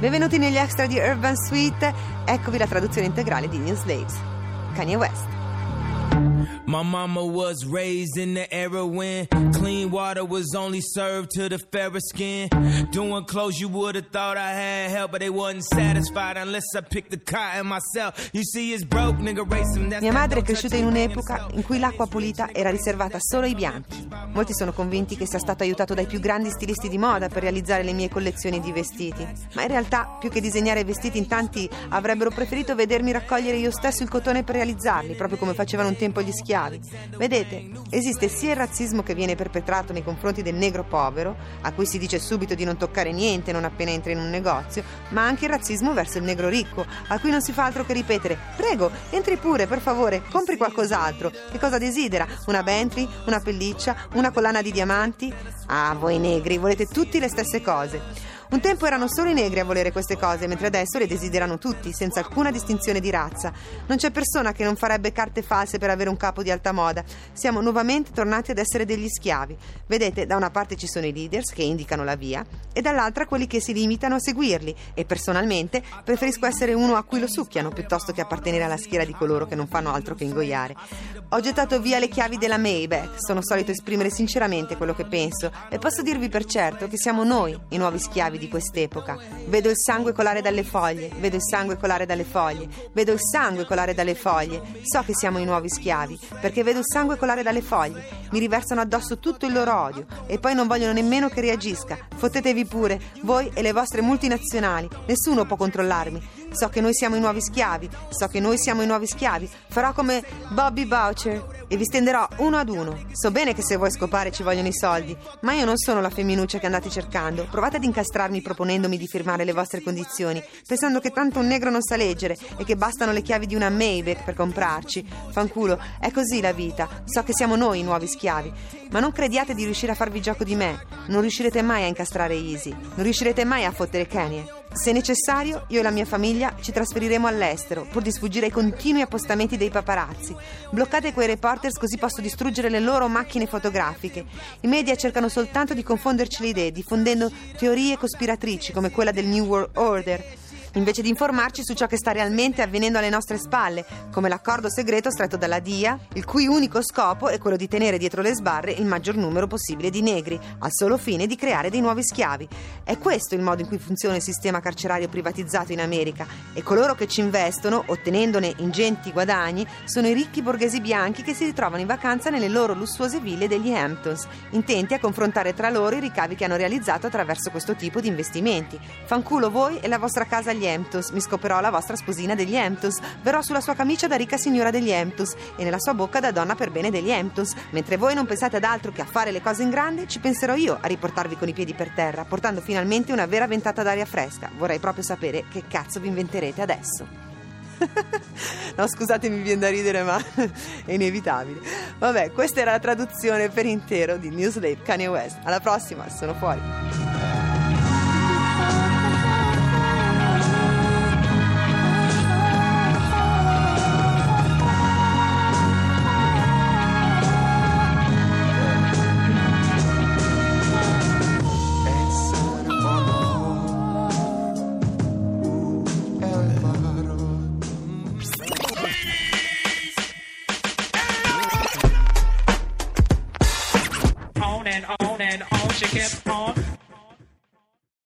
Benvenuti negli extra di Urban Suite. Eccovi la traduzione integrale di New Slaves, Kanye West. My mama was raised in the era when clean water was only served to the fairer skin. Doing clothes you would have thought I had help, but they wasn't satisfied unless I picked the cotton myself. You see it's broke, nigga, race him. Mia madre è cresciuta in un'epoca in cui l'acqua pulita era riservata solo ai bianchi. Molti sono convinti che sia stato aiutato dai più grandi stilisti di moda per realizzare le mie collezioni di vestiti. Ma in realtà, più che disegnare vestiti, in tanti avrebbero preferito vedermi raccogliere io stesso il cotone per realizzarli, proprio come facevano un tempo gli schiavi. Vedete, esiste sia il razzismo che viene perpetrato nei confronti del negro povero, a cui si dice subito di non toccare niente non appena entra in un negozio, ma anche il razzismo verso il negro ricco, a cui non si fa altro che ripetere: prego, entri pure, per favore, compri qualcos'altro. Che cosa desidera? Una Bentley? Una pelliccia? Una collana di diamanti? Ah, voi negri volete tutti le stesse cose. Un tempo erano solo i negri a volere queste cose, mentre adesso le desiderano tutti, senza alcuna distinzione di razza. Non c'è persona che non farebbe carte false per avere un capo di alta moda. Siamo nuovamente tornati ad essere degli schiavi. Vedete, da una parte ci sono i leaders che indicano la via e dall'altra quelli che si limitano a seguirli, e personalmente preferisco essere uno a cui lo succhiano piuttosto che appartenere alla schiera di coloro che non fanno altro che ingoiare. Ho gettato via le chiavi della Maybach. Sono solito esprimere sinceramente quello che penso e posso dirvi per certo che siamo noi i nuovi schiavi di quest'epoca. Vedo il sangue colare dalle foglie, vedo il sangue colare dalle foglie, vedo il sangue colare dalle foglie. So che siamo i nuovi schiavi perché vedo il sangue colare dalle foglie. Mi riversano addosso tutto il loro odio e poi non vogliono nemmeno che reagisca. Fottetevi pure, voi e le vostre multinazionali. Nessuno può controllarmi. So che noi siamo i nuovi schiavi, so che noi siamo i nuovi schiavi. Farò come Bobby Boucher e vi stenderò uno ad uno. So bene che se vuoi scopare ci vogliono i soldi, ma io non sono la femminuccia che andate cercando. Provate ad incastrarmi proponendomi di firmare le vostre condizioni, pensando che tanto un negro non sa leggere e che bastano le chiavi di una Maybach per comprarci. Fanculo, è così la vita. So che siamo noi i nuovi schiavi, ma non crediate di riuscire a farvi gioco di me. Non riuscirete mai a incastrare Easy, non riuscirete mai a fottere Kanye. Se necessario, io e la mia famiglia ci trasferiremo all'estero pur di sfuggire ai continui appostamenti dei paparazzi. Bloccate quei reporters così posso distruggere le loro macchine fotografiche. I media cercano soltanto di confonderci le idee, diffondendo teorie cospiratrici come quella del New World Order, invece di informarci su ciò che sta realmente avvenendo alle nostre spalle, come l'accordo segreto stretto dalla DIA, il cui unico scopo è quello di tenere dietro le sbarre il maggior numero possibile di negri, al solo fine di creare dei nuovi schiavi. È questo il modo in cui funziona il sistema carcerario privatizzato in America, e coloro che ci investono, ottenendone ingenti guadagni, sono i ricchi borghesi bianchi che si ritrovano in vacanza nelle loro lussuose ville degli Hamptons, intenti a confrontare tra loro i ricavi che hanno realizzato attraverso questo tipo di investimenti. Fanculo voi e la vostra casa agli Hamptons, mi scoperò la vostra sposina degli Hamptons, verrò sulla sua camicia da ricca signora degli Hamptons e nella sua bocca da donna per bene degli Hamptons. Mentre voi non pensate ad altro che a fare le cose in grande, ci penserò io a riportarvi con i piedi per terra, portando finalmente una vera ventata d'aria fresca. Vorrei proprio sapere che cazzo vi inventerete adesso. No, scusatemi, mi viene da ridere, ma è inevitabile. Vabbè, questa era la traduzione per intero di New Slave, Kanye West. Alla prossima, sono fuori. And on she kept on.